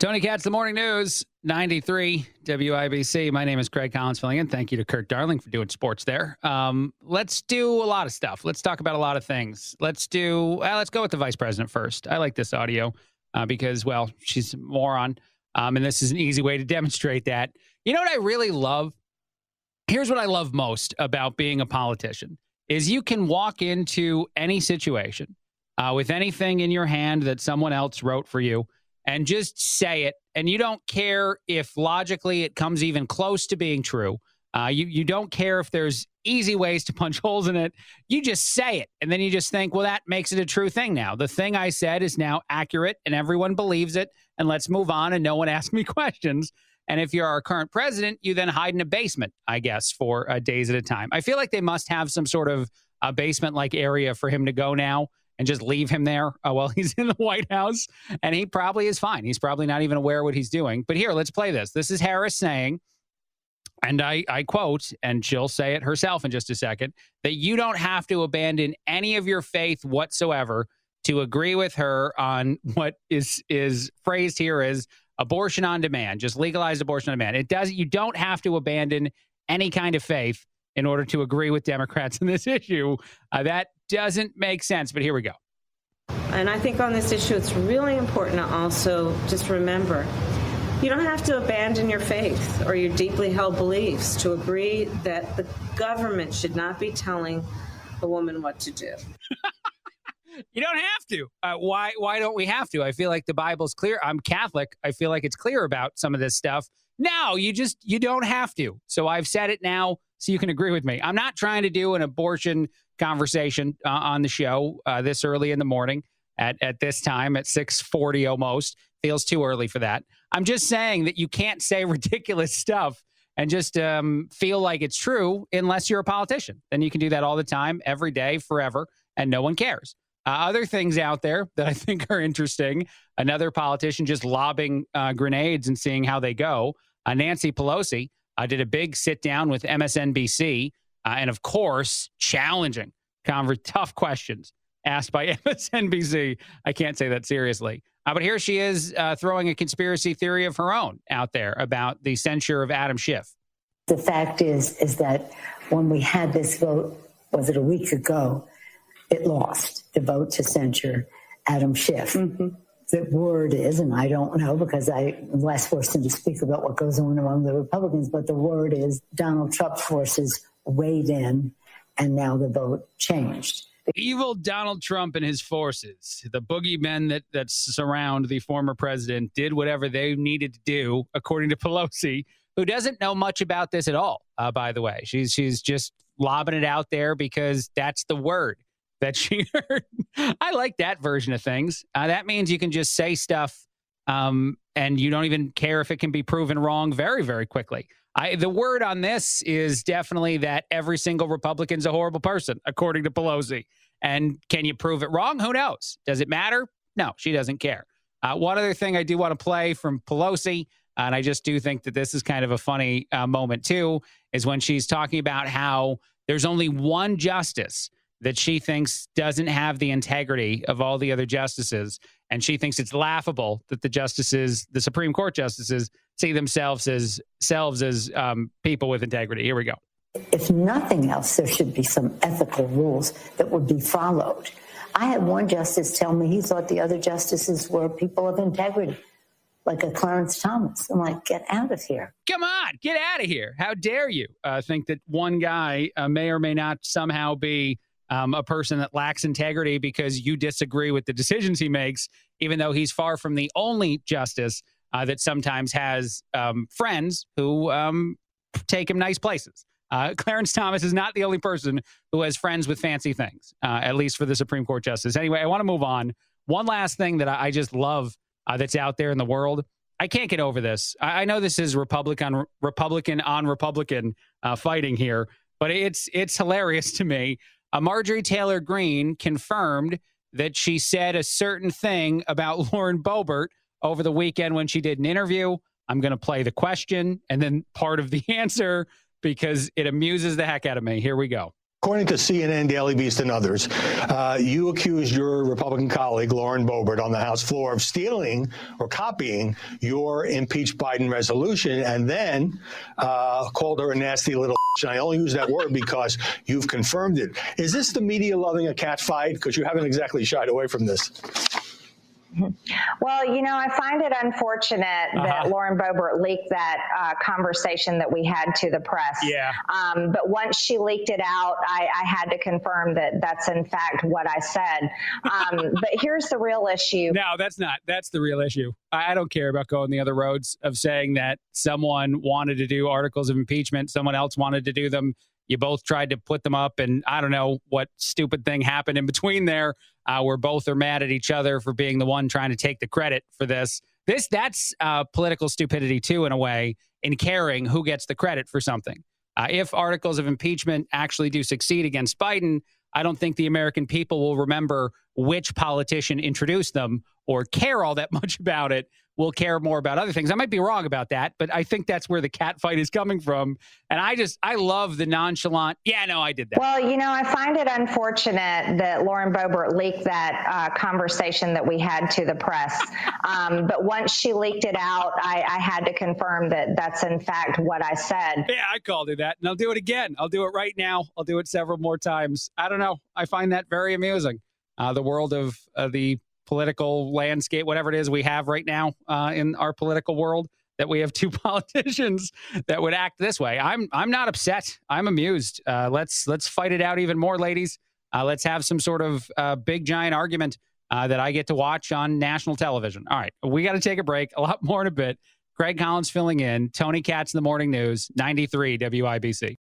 Tony Katz, The Morning News, 93 WIBC. My name is Craig Collins filling in. Thank you to Kirk Darling for doing sports there. Let's do a lot of stuff. Let's talk about a lot of things. Let's go with the vice president first. I like this audio because, well, she's a moron. And this is an easy way to demonstrate that. You know what I really love? Here's what I love most about being a politician is you can walk into any situation with anything in your hand that someone else wrote for you, and just say it, and you don't care if logically it comes even close to being true. You don't care if there's easy ways to punch holes in it. You just say it, and then you just think, well, that makes it a true thing now. The thing I said is now accurate, and everyone believes it, and let's move on, and no one asks me questions. And if you're our current president, you then hide in a basement, I guess, for days at a time. I feel like they must have some sort of basement-like area for him to go now, and just leave him there while he's in the White House. And he probably is fine. He's probably not even aware what he's doing. But here, let's play this. This is Harris saying, and I quote, and she'll say it herself in just a second, that you don't have to abandon any of your faith whatsoever to agree with her on what is phrased here as abortion on demand, just legalized abortion on demand. It doesn't. You don't have to abandon any kind of faith in order to agree with Democrats on this issue. That doesn't make sense, but here we go. And I think on this issue, it's really important to also just remember, you don't have to abandon your faith or your deeply held beliefs to agree that the government should not be telling a woman what to do. You don't have to. Why don't we have to? I feel like the Bible's clear. I'm Catholic. I feel like it's clear about some of this stuff. No, you don't have to. So I've said it now, so you can agree with me. I'm not trying to do an abortion conversation on the show this early in the morning at this time at 6:40 almost. Feels too early for that. I'm just saying that you can't say ridiculous stuff and just feel like it's true unless you're a politician. Then you can do that all the time, every day, forever, and no one cares. Other things out there that I think are interesting. Another politician just lobbing grenades and seeing how they go. Nancy Pelosi did a big sit down with MSNBC. And, of course, challenging, tough questions asked by MSNBC. I can't say that seriously. But here she is throwing a conspiracy theory of her own out there about the censure of Adam Schiff. The fact is that when we had this vote, was it a week ago, it lost the vote to censure Adam Schiff. Mm-hmm. The word is, and I don't know because I'm less forced to speak about what goes on among the Republicans, but the word is Donald Trump's forces weighed in, and now the vote changed. Evil Donald Trump and his forces, the boogeymen that surround the former president, did whatever they needed to do, according to Pelosi, who doesn't know much about this at all, by the way. She's just lobbing it out there because that's the word that she heard. I like that version of things. That means you can just say stuff and you don't even care if it can be proven wrong very, very quickly. The word on this is definitely that every single Republican's a horrible person, according to Pelosi. And can you prove it wrong? Who knows? Does it matter? No, she doesn't care. One other thing I do want to play from Pelosi, and I just do think that this is kind of a funny moment too, is when she's talking about how there's only one justice that she thinks doesn't have the integrity of all the other justices. And she thinks it's laughable that the justices, the Supreme Court justices, see themselves as people with integrity. Here we go. If nothing else, there should be some ethical rules that would be followed. I had one justice tell me he thought the other justices were people of integrity, like a Clarence Thomas. I'm like, get out of here. Come on, get out of here. How dare you think that one guy may or may not somehow be a person that lacks integrity because you disagree with the decisions he makes, even though he's far from the only justice that sometimes has friends who take him nice places. Clarence Thomas is not the only person who has friends with fancy things, at least for the Supreme Court justice. Anyway, I want to move on. One last thing that I just love that's out there in the world I can't get over this. I know this is Republican on Republican fighting here, but it's hilarious to me. Marjorie Taylor Greene confirmed that she said a certain thing about Lauren Boebert over the weekend when she did an interview. I'm going to play the question and then part of the answer because it amuses the heck out of me. Here we go. According to CNN, Daily Beast, and others, you accused your Republican colleague, Lauren Boebert, on the House floor of stealing or copying your impeach Biden resolution and then called her a nasty little and I only use that word because you've confirmed it. Is this the media loving a cat fight? Because you haven't exactly shied away from this. Well, you know, I find it unfortunate that Lauren Boebert leaked that conversation that we had to the press. Yeah. But once she leaked it out, I had to confirm that that's in fact what I said. But here's the real issue. No, that's not. That's the real issue. I don't care about going the other roads of saying that someone wanted to do articles of impeachment. Someone else wanted to do them. You both tried to put them up, and I don't know what stupid thing happened in between there. Where both are mad at each other for being the one trying to take the credit for this. That's political stupidity, too, in a way, in caring who gets the credit for something. If articles of impeachment actually do succeed against Biden, I don't think the American people will remember which politician introduced them or care all that much about it. We'll care more about other things. I might be wrong about that, but I think that's where the cat fight is coming from. And I love the nonchalant. Yeah, no, I did that. Well, you know, I find it unfortunate that Lauren Boebert leaked that conversation that we had to the press. But once she leaked it out, I had to confirm that that's in fact what I said. Yeah, I called her that, and I'll do it again. I'll do it right now. I'll do it several more times. I don't know. I find that very amusing. The world of the political landscape, whatever it is we have right now in our political world, that we have two politicians that would act this way. I'm not upset. I'm amused. Let's fight it out even more, ladies. Let's have some sort of big, giant argument that I get to watch on national television. All right, we got to take a break. A lot more in a bit. Craig Collins filling in. Tony Katz in the Morning News, 93 WIBC.